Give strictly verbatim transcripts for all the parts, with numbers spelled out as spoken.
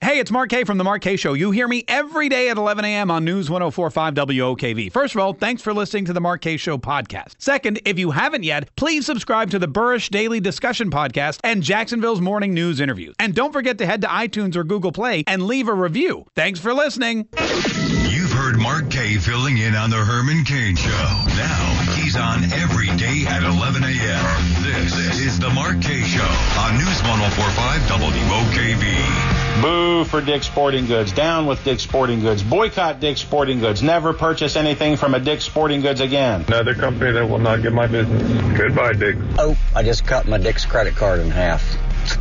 Hey, it's Mark K from The Mark K Show. You hear me every day at eleven a.m. on News one oh four point five W O K V. First of all, thanks for listening to The Mark K Show podcast. Second, if you haven't yet, please subscribe to the Burrish Daily Discussion podcast and Jacksonville's Morning News interviews. And don't forget to head to iTunes or Google Play and leave a review. Thanks for listening. You've heard Mark K filling in on The Herman Cain Show. Now he's on every day at eleven a.m. This, this is The Mark K Show on News one oh four point five W O K V. Boo for Dick's Sporting Goods. Down with Dick's Sporting Goods. Boycott Dick's Sporting Goods. Never purchase anything from a Dick's Sporting Goods again. Another company that will not get my business. Goodbye, Dick. Oh, I just cut my Dick's credit card in half.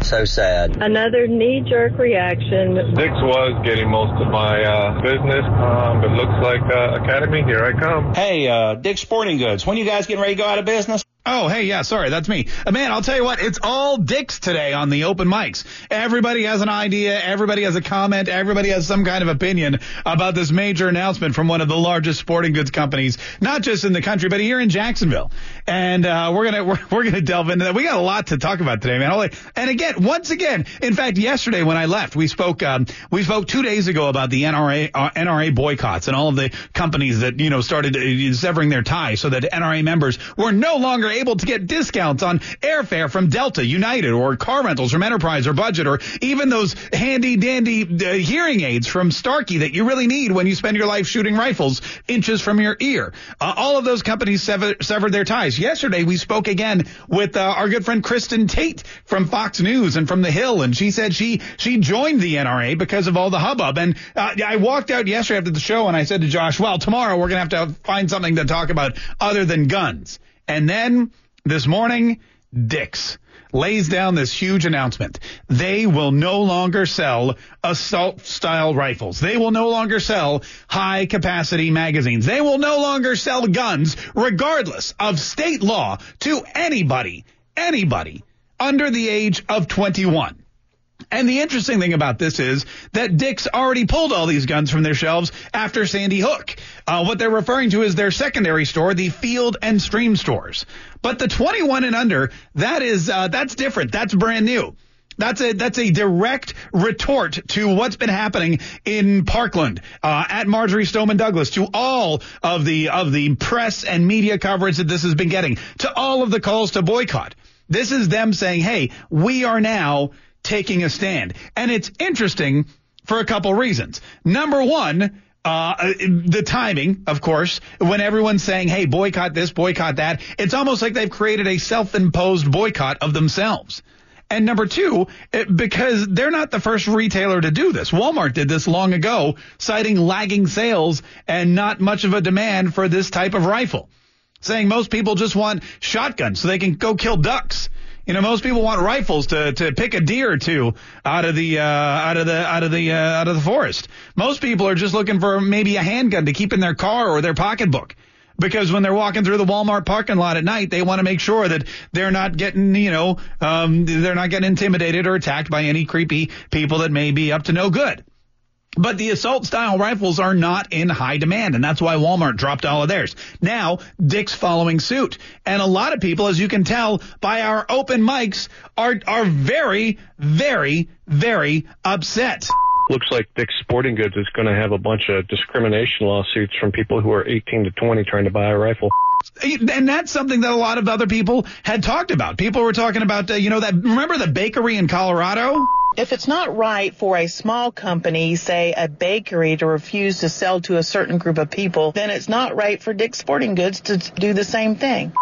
So sad. Another knee-jerk reaction. Dick's was getting most of my uh, business, um, but looks like uh, Academy, here I come. Hey, uh, Dick's Sporting Goods, when you guys getting ready to go out of business? Oh, hey, yeah, sorry, that's me. Uh, man, I'll tell you what, it's all Dick's today on the open mics. Everybody has an idea, everybody has a comment, everybody has some kind of opinion about this major announcement from one of the largest sporting goods companies, not just in the country, but here in Jacksonville. And uh, we're gonna we're, we're gonna delve into that. We got a lot to talk about today, man. And again, once again, in fact, yesterday when I left, we spoke um, we spoke two days ago about the N R A uh, N R A boycotts and all of the companies that you know started uh, severing their ties so that N R A members were no longer able to get discounts on airfare from Delta, United, or car rentals from Enterprise or Budget, or even those handy-dandy uh, hearing aids from Starkey that you really need when you spend your life shooting rifles inches from your ear. Uh, all of those companies sever- severed their ties. Yesterday, we spoke again with uh, our good friend Kristen Tate from Fox News and from The Hill, and she said she she joined the N R A because of all the hubbub. And uh, I walked out yesterday after the show, and I said to Josh, well, tomorrow we're going to have to find something to talk about other than guns. And then this morning, Dick's lays down this huge announcement. They will no longer sell assault-style rifles. They will no longer sell high-capacity magazines. They will no longer sell guns, regardless of state law, to anybody, anybody under the age of twenty-one. And the interesting thing about this is that Dick's already pulled all these guns from their shelves after Sandy Hook. Uh, what they're referring to is their secondary store, the Field and Stream stores. But the twenty-one and under, that is uh, that's different. That's brand new. That's a that's a direct retort to what's been happening in Parkland uh, at Marjory Stoneman Douglas, to all of the of the press and media coverage that this has been getting, to all of the calls to boycott. This is them saying, hey, we are now taking a stand. And it's interesting for a couple reasons. Number one, uh, the timing, of course, when everyone's saying, hey, boycott this, boycott that, it's almost like they've created a self-imposed boycott of themselves. And number two, it, because they're not the first retailer to do this. Walmart did this long ago, citing lagging sales and not much of a demand for this type of rifle, saying most people just want shotguns so they can go kill ducks. You know, most people want rifles to, to pick a deer or two out of the uh, out of the out of the uh, out of the forest. Most people are just looking for maybe a handgun to keep in their car or their pocketbook, because when they're walking through the Walmart parking lot at night, they want to make sure that they're not getting, you know, um, they're not getting intimidated or attacked by any creepy people that may be up to no good. But the assault-style rifles are not in high demand, and that's why Walmart dropped all of theirs. Now, Dick's following suit. And a lot of people, as you can tell by our open mics, are are very, very, very upset. Looks like Dick's Sporting Goods is going to have a bunch of discrimination lawsuits from people who are eighteen to twenty trying to buy a rifle. And that's something that a lot of other people had talked about. People were talking about, uh, you know, that remember the bakery in Colorado? If it's not right for a small company, say a bakery, to refuse to sell to a certain group of people, then it's not right for Dick's Sporting Goods to do the same thing.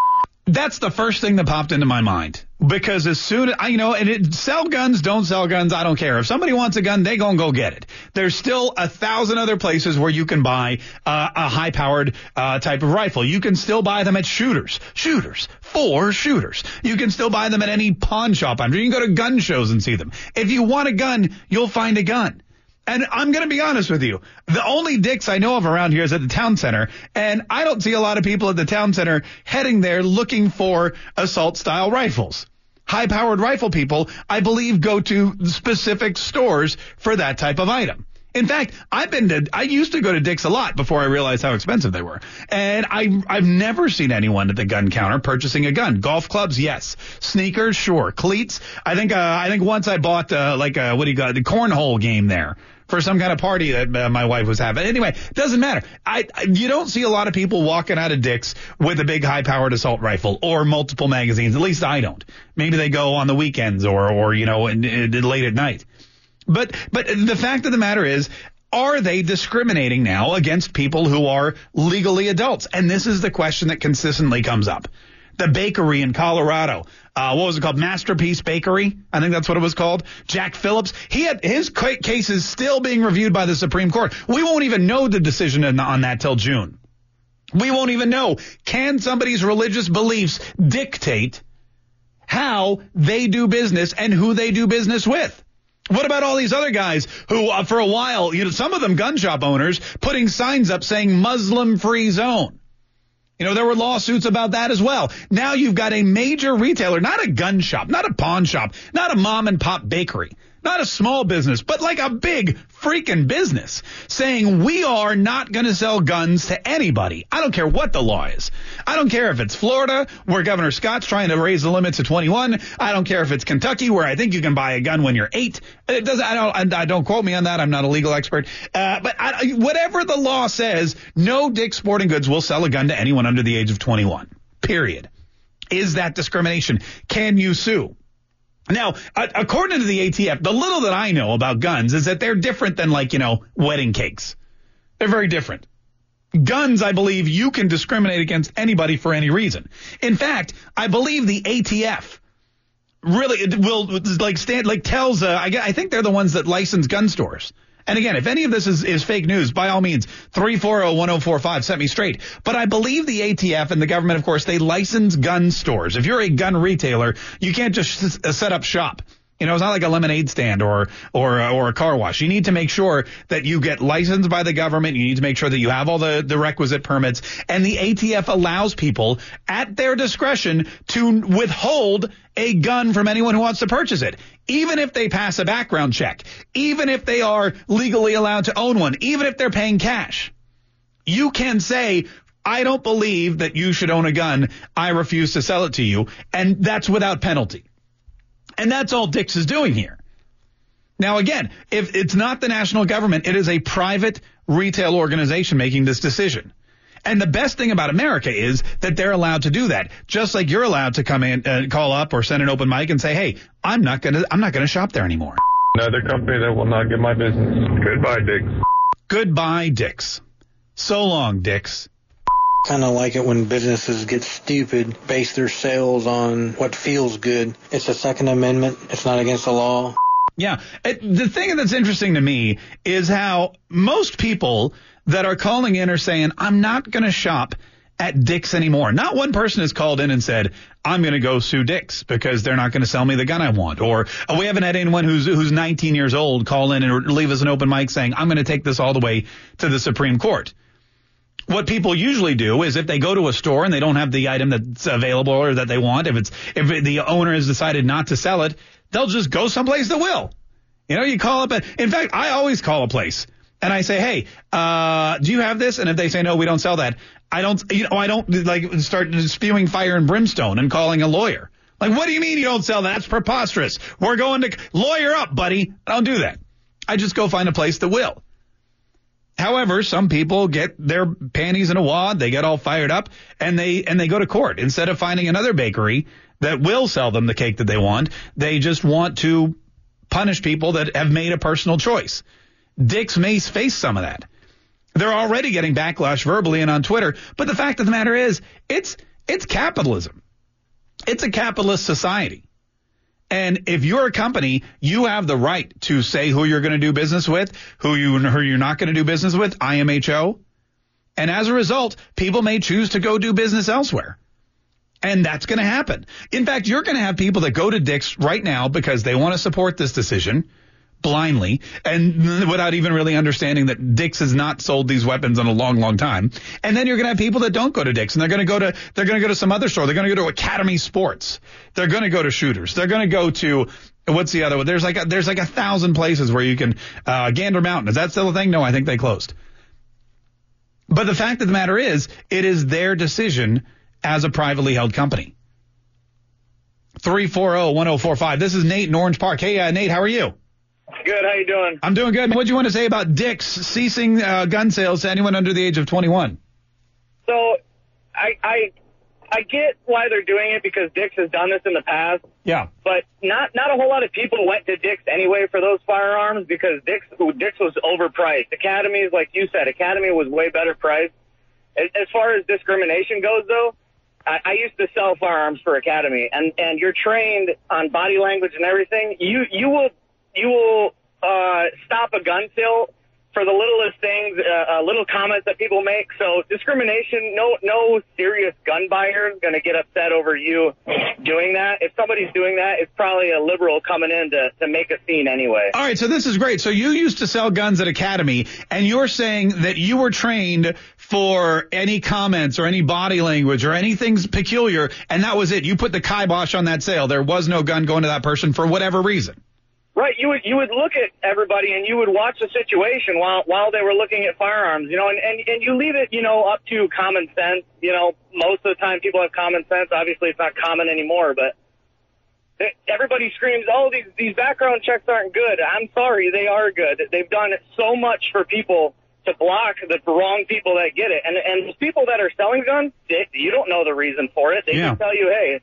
That's the first thing that popped into my mind, because as soon as I, you know, and it, sell guns, don't sell guns, I don't care. If somebody wants a gun, they gonna go get it. There's still a thousand other places where you can buy uh, a high-powered uh, type of rifle. You can still buy them at Shooters, Shooters, for Shooters. You can still buy them at any pawn shop. I'm sure you can go to gun shows and see them. If you want a gun, you'll find a gun. And I'm going to be honest with you. The only Dick's I know of around here is at the town center. And I don't see a lot of people at the town center heading there looking for assault-style rifles. High-powered rifle people, I believe, go to specific stores for that type of item. In fact, I've been to, I used to go to Dick's a lot before I realized how expensive they were. And I, I've never seen anyone at the gun counter purchasing a gun. Golf clubs, yes. Sneakers, sure. Cleats. I think, uh, I think once I bought, uh, like, uh, what do you call it? The cornhole game there for some kind of party that uh, my wife was having. Anyway, doesn't matter. I, I, you don't see a lot of people walking out of Dick's with a big high-powered assault rifle or multiple magazines. At least I don't. Maybe they go on the weekends or, or, you know, in, in, in late at night. But but the fact of the matter is, are they discriminating now against people who are legally adults? And this is the question that consistently comes up. The bakery in Colorado, uh, what was it called? Masterpiece Bakery. I think that's what it was called. Jack Phillips. He had his case is still being reviewed by the Supreme Court. We won't even know the decision on that till June. We won't even know. Can somebody's religious beliefs dictate how they do business and who they do business with? What about all these other guys who, uh, for a while, you know, some of them gun shop owners putting signs up saying Muslim-free zone? You know, there were lawsuits about that as well. Now you've got a major retailer, not a gun shop, not a pawn shop, not a mom and pop bakery, not a small business, but like a big freaking business saying we are not going to sell guns to anybody. I don't care what the law is. I don't care if it's Florida, where Governor Scott's trying to raise the limit to twenty-one. I don't care if it's Kentucky, where I think you can buy a gun when you're eight. It doesn't. I don't. I don't quote me on that. I'm not a legal expert. Uh, but I, whatever the law says, no Dick's Sporting Goods will sell a gun to anyone under the age of twenty-one. Period. Is that discrimination? Can you sue? Now, according to the A T F, the little that I know about guns is that they're different than, like, you know, wedding cakes. They're very different. Guns, I believe, you can discriminate against anybody for any reason. In fact, I believe the A T F really will, like, stand, like, tells, uh, I, I think they're the ones that license gun stores. And again, if any of this is, is fake news, by all means, three four zero, one zero four five, set me straight. But I believe the A T F and the government, of course, they license gun stores. If you're a gun retailer, you can't just s- set up shop. You know, it's not like a lemonade stand or or or a car wash. You need to make sure that you get licensed by the government. You need to make sure that you have all the, the requisite permits. And the A T F allows people at their discretion to withhold a gun from anyone who wants to purchase it, even if they pass a background check, even if they are legally allowed to own one, even if they're paying cash. You can say, I don't believe that you should own a gun. I refuse to sell it to you. And that's without penalty. And that's all Dick's is doing here. Now, again, if it's not the national government, it is a private retail organization making this decision. And the best thing about America is that they're allowed to do that, just like you're allowed to come in, uh, call up or send an open mic and say, hey, I'm not going to I'm not going to shop there anymore. Another company that will not get my business. Goodbye, Dick's. Goodbye, Dick's. So long, Dick's. Kind of like it when businesses get stupid, base their sales on what feels good. It's the Second Amendment. It's not against the law. Yeah. It, the thing that's interesting to me is how most people that are calling in are saying, I'm not going to shop at Dick's anymore. Not one person has called in and said, I'm going to go sue Dick's because they're not going to sell me the gun I want. Or oh, we haven't had anyone who's who's nineteen years old call in and leave us an open mic saying, I'm going to take this all the way to the Supreme Court. What people usually do is if they go to a store and they don't have the item that's available or that they want, if it's if the owner has decided not to sell it, they'll just go someplace that will. You know, you call up. A, in fact, I always call a place and I say, hey, uh, do you have this? And if they say, no, we don't sell that, I don't, you know, I don't like start spewing fire and brimstone and calling a lawyer. Like, what do you mean you don't sell that? That's preposterous. We're going to lawyer up, buddy. I don't do that. I just go find a place that will. However, some people get their panties in a wad, they get all fired up, and they and they go to court. Instead of finding another bakery that will sell them the cake that they want, they just want to punish people that have made a personal choice. Dick's may face some of that. They're already getting backlash verbally and on Twitter, but the fact of the matter is, it's it's capitalism. It's a capitalist society. And if you're a company, you have the right to say who you're going to do business with, who, you, who you're not going to do business with, I M H O. And as a result, people may choose to go do business elsewhere. And that's going to happen. In fact, you're going to have people that go to Dick's right now because they want to support this decision, blindly and without even really understanding that Dick's has not sold these weapons in a long, long time. And then you're going to have people that don't go to Dick's, and they're going to go to they're going to go to some other store. They're going to go to Academy Sports. They're going to go to Shooters. They're going to go to what's the other one? There's like a, there's like a thousand places where you can uh, Gander Mountain. Is that still a thing? No, I think they closed. But the fact of the matter is, it is their decision as a privately held company. three four zero, one zero four five. This is Nate in Orange Park. Hey, uh, Nate, how are you? Good. How you doing? I'm doing good. What do you want to say about Dick's ceasing uh, gun sales to anyone under the age of twenty-one? So I, I I get why they're doing it, because Dick's has done this in the past. Yeah. But not not a whole lot of people went to Dick's anyway for those firearms, because Dick's, Dick's was overpriced. Academy's, like you said, Academy was way better priced. As far as discrimination goes, though, I, I used to sell firearms for Academy, and, and you're trained on body language and everything. You you will you will uh, stop a gun sale for the littlest things, uh, uh, little comments that people make. So discrimination, no no serious gun buyer is going to get upset over you doing that. If somebody's doing that, it's probably a liberal coming in to, to make a scene anyway. All right, so this is great. So you used to sell guns at Academy, and you're saying that you were trained for any comments or any body language or anything peculiar, and that was it. You put the kibosh on that sale. There was no gun going to that person for whatever reason. Right, you would you would look at everybody, and you would watch the situation while while they were looking at firearms, you know, and, and, and you leave it, you know, up to common sense. You know, most of the time people have common sense. Obviously, it's not common anymore, but they, everybody screams, oh, these, these background checks aren't good. I'm sorry, they are good. They've done so much for people to block the wrong people that get it. And, and people that are selling guns, they, you don't know the reason for it. They yeah. just tell you, hey.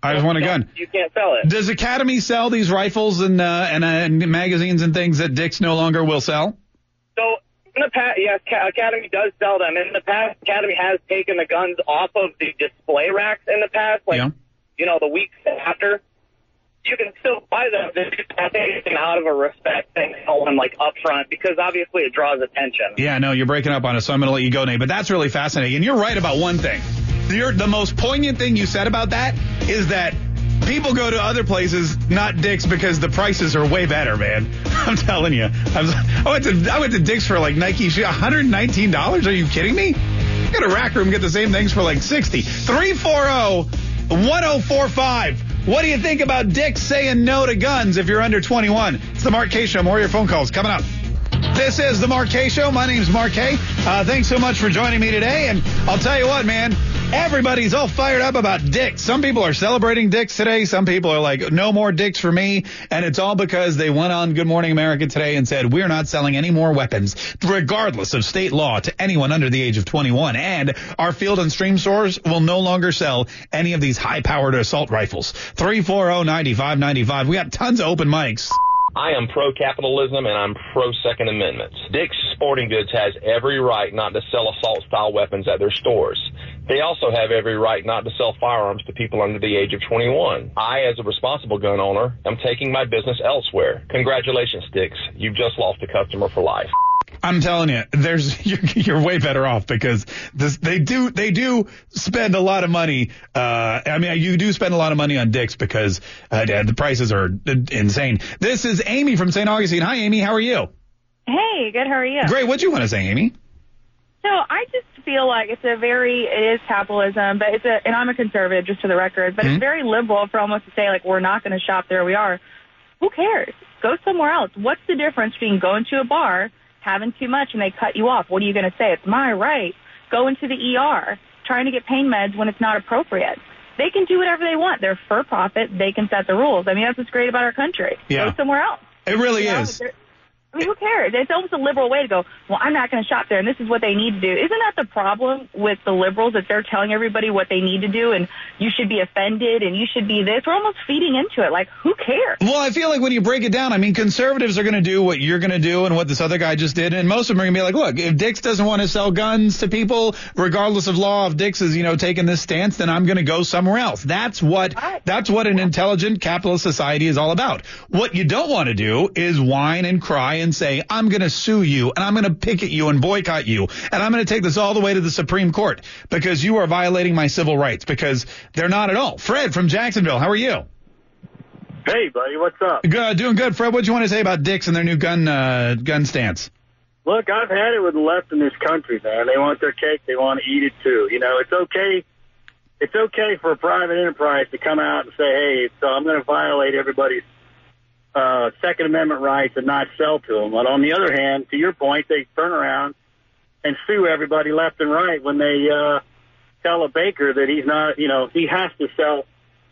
I just want a gun. You can't sell it. Does Academy sell these rifles and uh, and, uh, and magazines and things that Dick's no longer will sell? So in the past, yes, Academy does sell them. In the past, Academy has taken the guns off of the display racks. In the past, like yeah. you know, the weeks after, you can still buy them. They're just out of a respect thing, someone like up front, because obviously it draws attention. Yeah, no, you're breaking up on us, so I'm going to let you go, Nate. But that's really fascinating, and you're right about one thing. You're, the most poignant thing you said about that is that people go to other places, not Dick's, because the prices are way better, man. I'm telling you. I, was, I, went, to, I went to Dick's for, like, Nike shoes. one hundred nineteen dollars? Are you kidding me? Go to Rack Room, get the same things for, like, sixty dollars. three four zero, one zero four five. What do you think about Dick's saying no to guns if you're under twenty-one? It's the Mark K Show. More of your phone calls coming up. This is the Mark K Show. My name's Mark K. Uh, thanks so much for joining me today. And I'll tell you what, man. Everybody's all fired up about Dick's. Some people are celebrating Dick's today. Some people are like, no more Dick's for me. And it's all because they went on Good Morning America today and said, we're not selling any more weapons, regardless of state law, to anyone under the age of twenty-one. And our Field and Stream stores will no longer sell any of these high-powered assault rifles. three four zero, nine five nine five. We got tons of open mics. I am pro-capitalism, and I'm pro-Second Amendment. Dick's Sporting Goods has every right not to sell assault-style weapons at their stores. They also have every right not to sell firearms to people under the age of twenty-one. I, as a responsible gun owner, am taking my business elsewhere. Congratulations, Dick's. You've just lost a customer for life. I'm telling you, there's you're, you're way better off, because this, they do they do spend a lot of money. Uh, I mean, you do spend a lot of money on Dick's, because uh, the prices are insane. This is Amy from Saint Augustine. Hi, Amy. How are you? Hey, good. How are you? Great. What do you want to say, Amy? So I just feel like it's a very it is capitalism, but it's a and I'm a conservative, just to the record, but mm-hmm. it's very liberal for almost to say, like, we're not going to shop there. We are. Who cares? Go somewhere else. What's the difference between going to a bar, having too much, and they cut you off? What are you going to say? It's my right. Go into the E R, trying to get pain meds when it's not appropriate. They can do whatever they want. They're for profit. They can set the rules. I mean, that's what's great about our country. Yeah. Go somewhere else. It really you know, is. I mean, who cares? It's almost a liberal way to go, well, I'm not going to shop there, and this is what they need to do. Isn't that the problem with the liberals, that they're telling everybody what they need to do, and you should be offended, and you should be this? We're almost feeding into it. Like, who cares? Well, I feel like when you break it down, I mean, conservatives are going to do what you're going to do and what this other guy just did, and most of them are going to be like, look, if Dick's doesn't want to sell guns to people, regardless of law, if Dick's is, you know, taking this stance, then I'm going to go somewhere else. That's what, right. that's what an intelligent capitalist society is all about. What you don't want to do is whine and cry and say, I'm going to sue you, and I'm going to picket you and boycott you, and I'm going to take this all the way to the Supreme Court, because you are violating my civil rights, because they're not at all. Fred from Jacksonville, how are you? Hey, buddy, what's up? Good, doing good, Fred. What do you want to say about Dick's and their new gun uh, gun stance? Look, I've had it with the left in this country, man. They want their cake. They want to eat it, too. You know, it's okay. It's okay for a private enterprise to come out and say, hey, so I'm going to violate everybody's uh, Second Amendment rights and not sell to them. But on the other hand, to your point, they turn around and sue everybody left and right when they uh, tell a baker that he's not, you know, he has to sell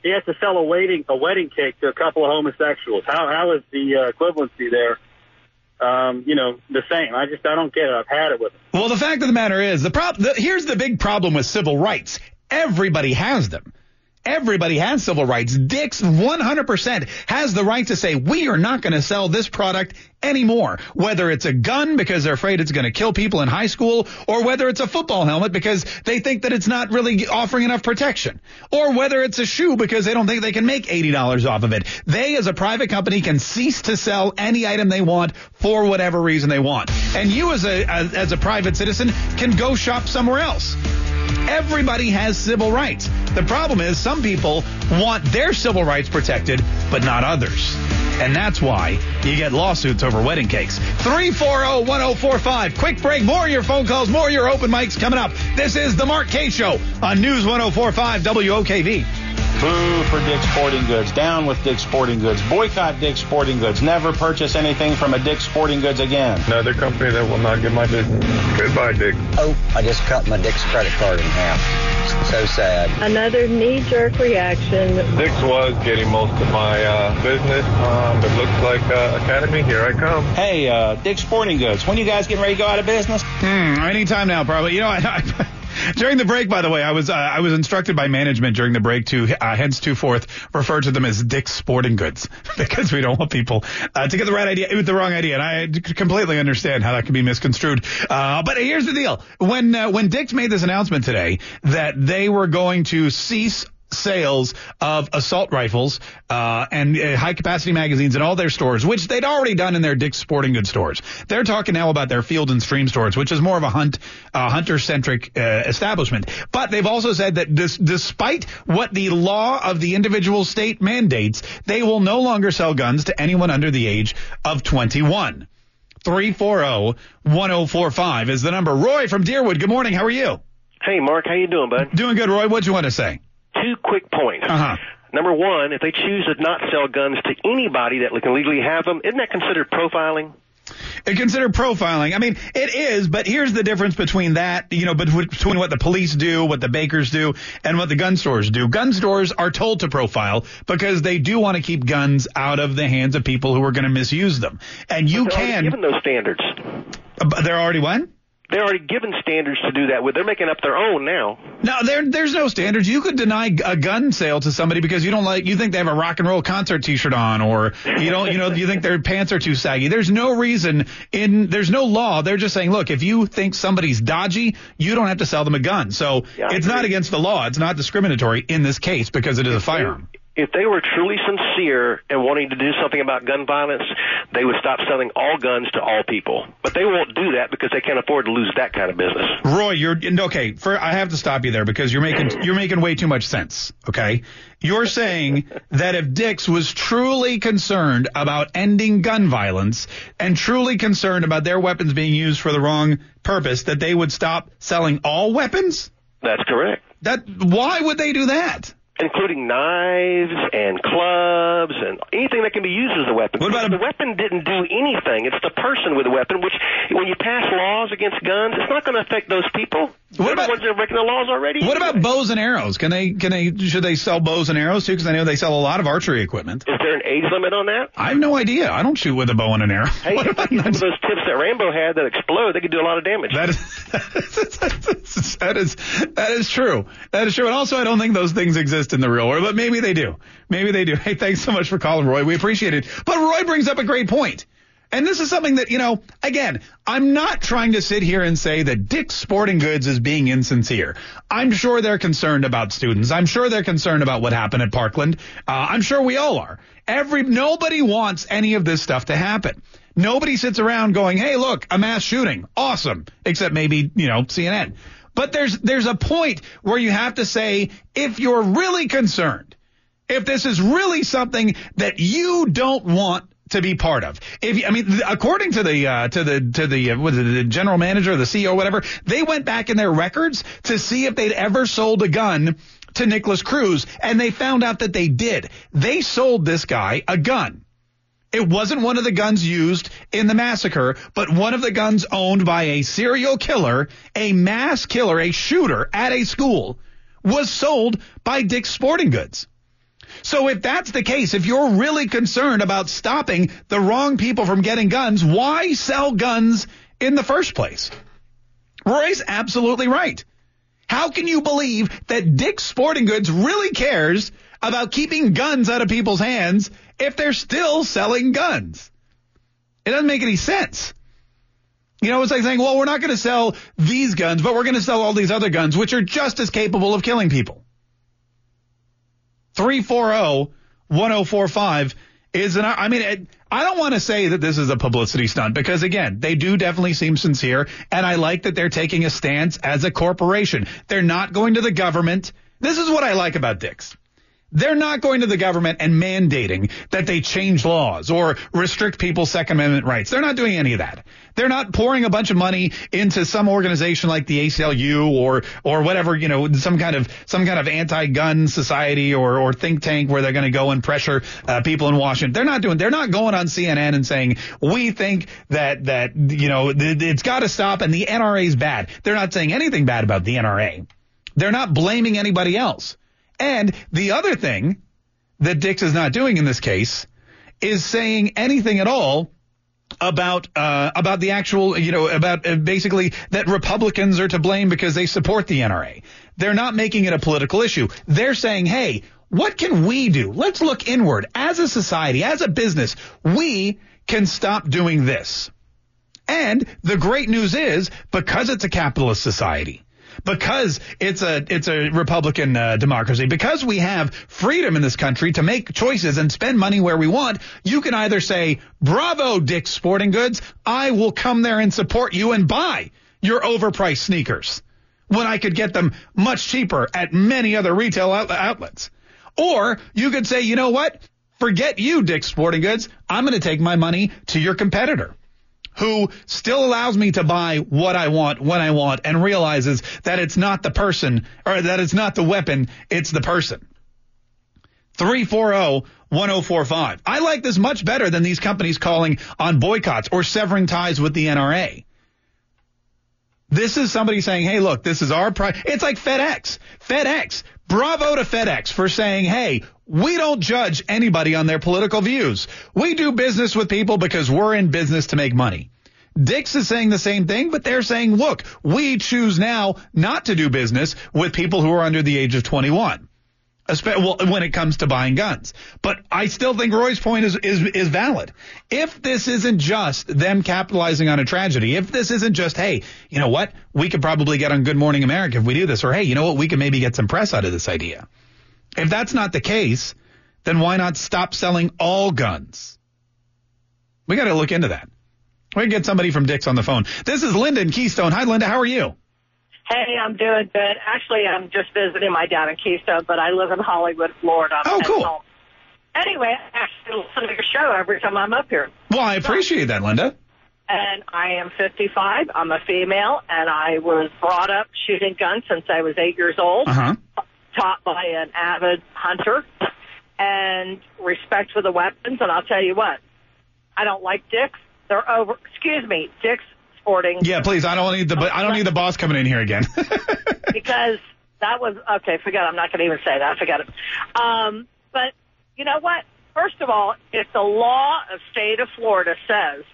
He has to sell a wedding, a wedding cake to a couple of homosexuals. How how is the uh, equivalency there? Um, you know, the same. I just I don't get it. I've had it with them. Well, the fact of the matter is, the problem. Here's the big problem with civil rights. Everybody has them. Everybody has civil rights. Dick's one hundred percent has the right to say, we are not going to sell this product anymore, whether it's a gun because they're afraid it's going to kill people in high school, or whether it's a football helmet because they think that it's not really offering enough protection, or whether it's a shoe because they don't think they can make eighty dollars off of it. They, as a private company, can cease to sell any item they want for whatever reason they want. And you, as a, as, as a private citizen, can go shop somewhere else. Everybody has civil rights. The problem is some people want their civil rights protected, but not others. And that's why you get lawsuits over wedding cakes. three four zero, one zero four five. Quick break. More of your phone calls, more of your open mics coming up. This is The Mark K Show on News one oh four point five W O K V. Boo for Dick's Sporting Goods. Down with Dick's Sporting Goods. Boycott Dick's Sporting Goods. Never purchase anything from a Dick's Sporting Goods again. Another company that will not get my business. Goodbye, Dick. Oh, I just cut my Dick's credit card in half. So sad. Another knee-jerk reaction. Dick's was getting most of my uh, business, um, but looks like uh, Academy, here I come. Hey, uh, Dick's Sporting Goods, when you guys getting ready to go out of business? Hmm, anytime now, probably. You know, I... I During the break, by the way, I was uh, I was instructed by management during the break to uh, henceforth refer to them as Dick's Sporting Goods because we don't want people uh, to get the right idea with the wrong idea, and I completely understand how that can be misconstrued. Uh, but here's the deal: when uh, when Dick's made this announcement today that they were going to cease sales of assault rifles uh, and uh, high-capacity magazines in all their stores, which they'd already done in their Dick's Sporting Goods stores. They're talking now about their Field and Stream stores, which is more of a hunt, uh, hunter-centric uh, establishment. But they've also said that this, despite what the law of the individual state mandates, they will no longer sell guns to anyone under the age of twenty-one. three four zero, one zero four five is the number. Roy from Deerwood, good morning. How are you? Hey, Mark. How you doing, bud? Doing good, Roy. What do you want to say? Two quick points. Uh-huh. Number one, if they choose to not sell guns to anybody that can legally have them, isn't that considered profiling? Consider profiling. I mean, it is, but here's the difference between that, you know, between what the police do, what the bakers do, and what the gun stores do. Gun stores are told to profile because they do want to keep guns out of the hands of people who are going to misuse them. And you can. Given those standards. Uh, they're already what? They're already given standards to do that with. They're making up their own now. No, there, there's no standards. You could deny a gun sale to somebody because you don't like. You think they have a rock and roll concert T-shirt on, or you don't. You know, you think their pants are too saggy. There's no reason in. There's no law. They're just saying, look, if you think somebody's dodgy, you don't have to sell them a gun. So yeah, it's not against the law. It's not discriminatory in this case because it is a firearm. If they were truly sincere and wanting to do something about gun violence, they would stop selling all guns to all people. But they won't do that because they can't afford to lose that kind of business. Roy, you're okay. For, I have to stop you there because you're making you're making way too much sense. Okay, you're saying that if Dick's was truly concerned about ending gun violence and truly concerned about their weapons being used for the wrong purpose, that they would stop selling all weapons? That's correct. That why would they do that? Including knives and clubs and anything that can be used as a weapon. What about a- the weapon didn't do anything. It's the person with the weapon, which when you pass laws against guns, it's not going to affect those people. What They're about the ones that are breaking the laws already? What about bows and arrows? Can they? Can they? Should they sell bows and arrows too? Because I know they sell a lot of archery equipment. Is there an age limit on that? I have no idea. I don't shoot with a bow and an arrow. Hey, what about some of those tips that Rambo had that explode? They could do a lot of damage. That is that is that is true. That is true. And also, I don't think those things exist in the real world, but maybe they do. Maybe they do. Hey, thanks so much for calling, Roy. We appreciate it. But Roy brings up a great point. And this is something that, you know, again, I'm not trying to sit here and say that Dick's Sporting Goods is being insincere. I'm sure they're concerned about students. I'm sure they're concerned about what happened at Parkland. Uh, I'm sure we all are. Every nobody wants any of this stuff to happen. Nobody sits around going, hey, look, a mass shooting. Awesome. Except maybe, you know, C N N. But there's there's a point where you have to say, if you're really concerned if this is really something that you don't want to be part of. If I mean, according to the uh, to the to the, uh, was it the general manager or the C E O, or whatever, they went back in their records to see if they'd ever sold a gun to Nicholas Cruz, and they found out that they did. They sold this guy a gun. It wasn't one of the guns used in the massacre, but one of the guns owned by a serial killer, a mass killer, a shooter at a school, was sold by Dick's Sporting Goods. So if that's the case, if you're really concerned about stopping the wrong people from getting guns, why sell guns in the first place? Roy's absolutely right. How can you believe that Dick's Sporting Goods really cares about keeping guns out of people's hands if they're still selling guns? It doesn't make any sense. You know, it's like saying, well, we're not going to sell these guns, but we're going to sell all these other guns, which are just as capable of killing people. three four zero, one zero four five is an, I mean, it, I don't want to say that this is a publicity stunt because, again, they do definitely seem sincere. And I like that they're taking a stance as a corporation. They're not going to the government. This is what I like about Dick's. They're not going to the government and mandating that they change laws or restrict people's Second Amendment rights. They're not doing any of that. They're not pouring a bunch of money into some organization like the A C L U or or whatever, you know, some kind of some kind of anti-gun society or or think tank where they're going to go and pressure uh, people in Washington. They're not doing. They're not going on C N N and saying we think that that, you know, th- it's got to stop and the N R A is bad. They're not saying anything bad about the N R A. They're not blaming anybody else. And the other thing that Dick's is not doing in this case is saying anything at all about uh, about the actual, you know, about uh, basically that Republicans are to blame because they support the N R A. They're not making it a political issue. They're saying, hey, what can we do? Let's look inward as a society, as a business. We can stop doing this. And the great news is because it's a capitalist society, because it's a it's a Republican uh, democracy, because we have freedom in this country to make choices and spend money where we want, you can either say, bravo, Dick's Sporting Goods, I will come there and support you and buy your overpriced sneakers when I could get them much cheaper at many other retail out- outlets. Or you could say, you know what, forget you, Dick's Sporting Goods, I'm going to take my money to your competitor, who still allows me to buy what I want, when I want, and realizes that it's not the person, or that it's not the weapon, it's the person. three four zero, one zero four five. I like this much better than these companies calling on boycotts or severing ties with the N R A. This is somebody saying, hey, look, this is our price. It's like FedEx. FedEx. Bravo to FedEx for saying, hey, we don't judge anybody on their political views. We do business with people because we're in business to make money. Dick's is saying the same thing, but they're saying, look, we choose now not to do business with people who are under the age of twenty-one, well, when it comes to buying guns. But I still think Roy's point is, is, is valid. If this isn't just them capitalizing on a tragedy, if this isn't just, hey, you know what, we could probably get on Good Morning America if we do this, or hey, you know what, we could maybe get some press out of this idea. If that's not the case, then why not stop selling all guns? We got to look into that. We can get somebody from Dick's on the phone. This is Linda in Keystone. Hi, Linda. How are you? Hey, I'm doing good. Actually, I'm just visiting my dad in Keystone, but I live in Hollywood, Florida. Oh, cool. Home. Anyway, I actually listen to your show every time I'm up here. Well, I appreciate that, Linda. And I am fifty-five. I'm a female, and I was brought up shooting guns since I was eight years old. Uh-huh. Taught by an avid hunter, and respect for the weapons. And I'll tell you what, I don't like Dick's. They're over. Excuse me, Dick's Sporting. Yeah, please. I don't need the. I don't need the boss coming in here again. Because that was okay. Forget. I'm not going to even say that. Forget it. Um, but you know what? First of all, if the law of state of Florida says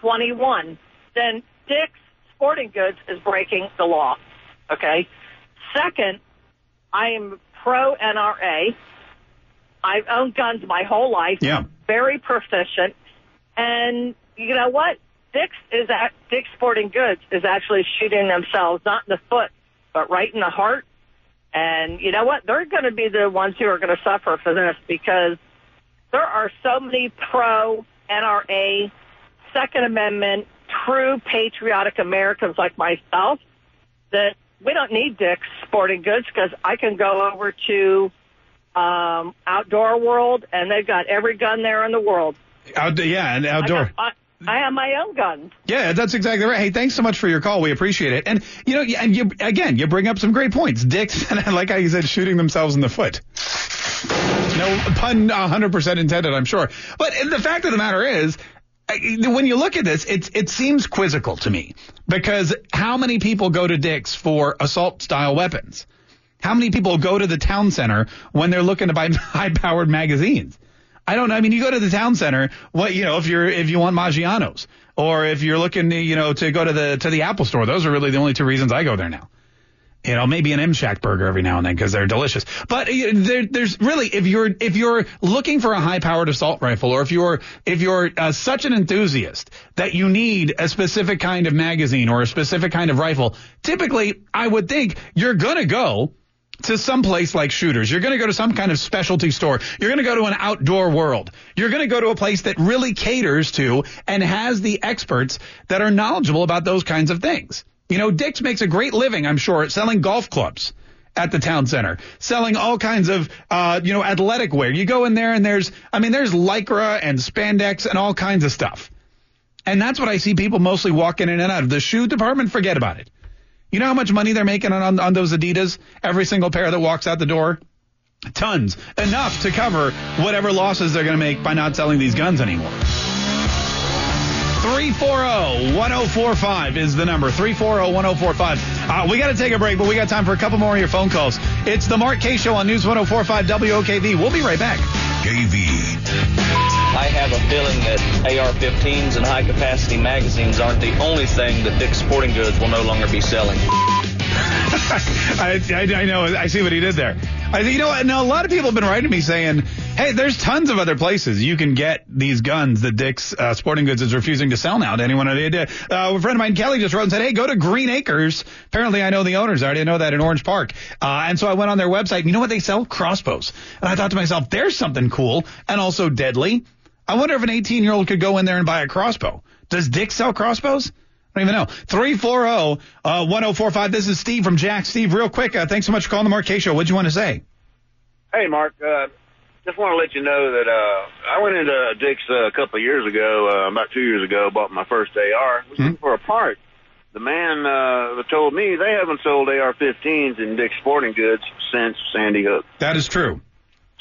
twenty-one, then Dick's Sporting Goods is breaking the law. Okay. Second, I am pro-N R A. I've owned guns my whole life. Yeah. Very proficient. And you know what? Dick's is at, Dick's Sporting Goods is actually shooting themselves, not in the foot, but right in the heart. And you know what? They're going to be the ones who are going to suffer for this because there are so many pro-N R A, Second Amendment, true patriotic Americans like myself that we don't need Dick's Sporting Goods because I can go over to um, Outdoor World, and they've got every gun there in the world. Out, yeah, and outdoor. I, got, I, I have my own guns. Yeah, that's exactly right. Hey, thanks so much for your call. We appreciate it. And, you know, and you, again, you bring up some great points. Dick's, and I like how you said, shooting themselves in the foot. No pun one hundred percent intended, I'm sure. But the fact of the matter is, when you look at this, it's, it seems quizzical to me, because how many people go to Dick's for assault-style weapons? How many people go to the town center when they're looking to buy high-powered magazines? I don't know. I mean, you go to the town center, what, you know, if you're, if you want Maggiano's, or if you're looking to, you know, to go to the, to the Apple store. Those are really the only two reasons I go there now. You know, maybe an M Shack burger every now and then because they're delicious. But there, there's really, if you're if you're looking for a high-powered assault rifle, or if you're if you're uh, such an enthusiast that you need a specific kind of magazine or a specific kind of rifle, typically I would think you're gonna go to some place like Shooters. You're gonna go to some kind of specialty store. You're gonna go to an Outdoor World. You're gonna go to a place that really caters to and has the experts that are knowledgeable about those kinds of things. You know, Dick's makes a great living, I'm sure, at selling golf clubs at the town center, selling all kinds of, uh, you know, athletic wear. You go in there and there's, I mean, there's Lycra and spandex and all kinds of stuff. And that's what I see people mostly walking in and out of. The shoe department, forget about it. You know how much money they're making on, on those Adidas? Every single pair that walks out the door? Tons. Enough to cover whatever losses they're going to make by not selling these guns anymore. three four zero, one zero four five is the number. three four zero, one zero four five. Uh, we got to take a break, but we got time for a couple more of your phone calls. It's the Mark K Show on News one oh four point five W O K V. We'll be right back. K V. I have a feeling that A R fifteens and high-capacity magazines aren't the only thing that Dick's Sporting Goods will no longer be selling. I, I, I know. I see what he did there. I, you know, now a lot of people have been writing me saying, hey, there's tons of other places you can get these guns that Dick's uh, Sporting Goods is refusing to sell now to anyone. Uh, a friend of mine, Kelly, just wrote and said, hey, go to Green Acres. Apparently, I know the owners. I already know that in Orange Park. Uh, and so I went on their website. And you know what they sell? Crossbows. And I thought to myself, there's something cool and also deadly. I wonder if an eighteen-year-old could go in there and buy a crossbow. Does Dick sell crossbows? I don't even know. three four zero, one zero four five. This is Steve from Jack. Steve, real quick, uh, thanks so much for calling the Mark K Show. What do you want to say? Hey, Mark. Uh, just want to let you know that uh, I went into Dick's uh, a couple of years ago, uh, about two years ago, bought my first A R. I was looking for a part. The man uh, told me they haven't sold A R fifteens in Dick's Sporting Goods since Sandy Hook. That is true.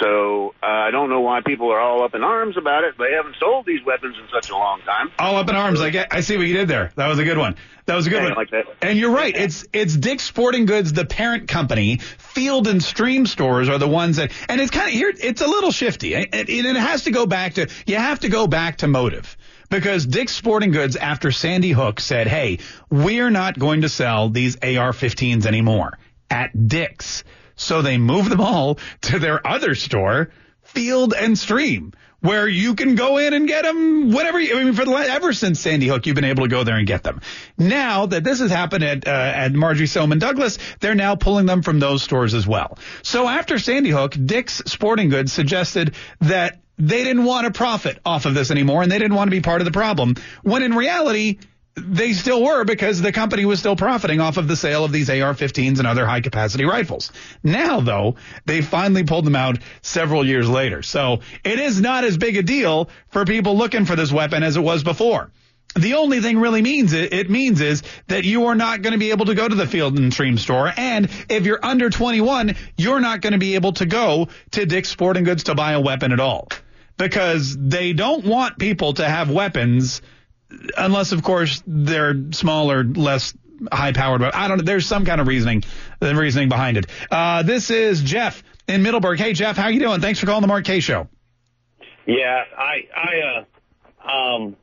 So uh, I don't know why people are all up in arms about it. They haven't sold these weapons in such a long time. All up in arms. I get. I see what you did there. That was a good one. That was a good one. Like that. And you're right. Yeah. It's it's Dick's Sporting Goods, the parent company. Field and Stream stores are the ones that. And it's kind of here. It's a little shifty. And it, it, it has to go back to. You have to go back to motive, because Dick's Sporting Goods after Sandy Hook said, "Hey, we're not going to sell these A R fifteens anymore at Dick's." So they move them all to their other store, Field and Stream, where you can go in and get them whenever you, I mean, for the, ever since Sandy Hook, you've been able to go there and get them. Now that this has happened at, uh, at Marjory Stoneman Douglas, they're now pulling them from those stores as well. So after Sandy Hook, Dick's Sporting Goods suggested that they didn't want to profit off of this anymore and they didn't want to be part of the problem, when in reality, they still were, because the company was still profiting off of the sale of these A R fifteens and other high-capacity rifles. Now, though, they finally pulled them out several years later. So it is not as big a deal for people looking for this weapon as it was before. The only thing really means it, it means is that you are not going to be able to go to the Field and Stream store. And if you're under twenty-one, you're not going to be able to go to Dick's Sporting Goods to buy a weapon at all, because they don't want people to have weapons unless, of course, they're smaller, less high-powered. But I don't know. There's some kind of reasoning, the reasoning behind it. Uh, this is Jeff in Middleburg. Hey, Jeff, how you doing? Thanks for calling the Mark K Show. Yeah, I, I, uh, um,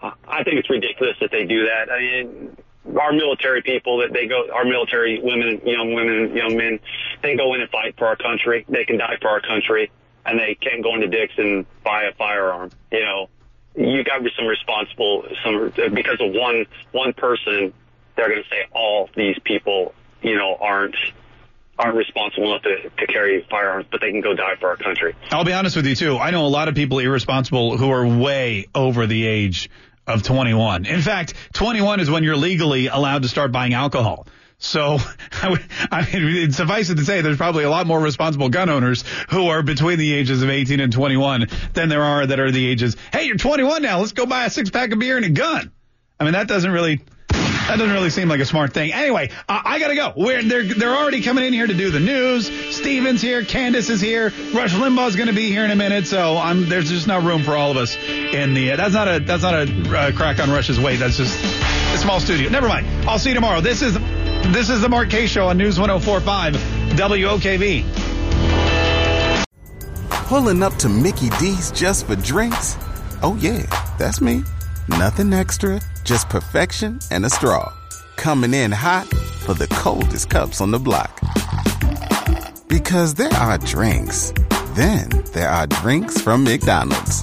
I think it's ridiculous that they do that. I mean, our military people that they go, our military women, young women, young men, they go in and fight for our country. They can die for our country, and they can't go into Dick's and buy a firearm. You know. You got to be some responsible, some because of one one person, they're going to say all these people, you know, aren't aren't responsible enough to, to carry firearms, but they can go die for our country. I'll be honest with you too. I know a lot of people irresponsible who are way over the age of twenty-one. In fact, twenty-one is when you're legally allowed to start buying alcohol. So I, would, I mean, suffice it to say, there's probably a lot more responsible gun owners who are between the ages of eighteen and twenty-one than there are that are the ages, hey, you're twenty-one now, let's go buy a six-pack of beer and a gun. I mean, that doesn't really... That doesn't really seem like a smart thing. Anyway, uh, I got to go. We're, they're, they're already coming in here to do the news. Steven's here. Candace is here. Rush Limbaugh's going to be here in a minute. So I'm, there's just not room for all of us in the uh, – that's not a that's not a uh, crack on Rush's weight. That's just a small studio. Never mind. I'll see you tomorrow. This is, this is The Mark K Show on News one oh four point five W O K V. Pulling up to Mickey D's just for drinks? Oh, yeah. That's me. Nothing extra, just perfection and a straw. Coming in hot for the coldest cups on the block. Because there are drinks. Then there are drinks from McDonald's.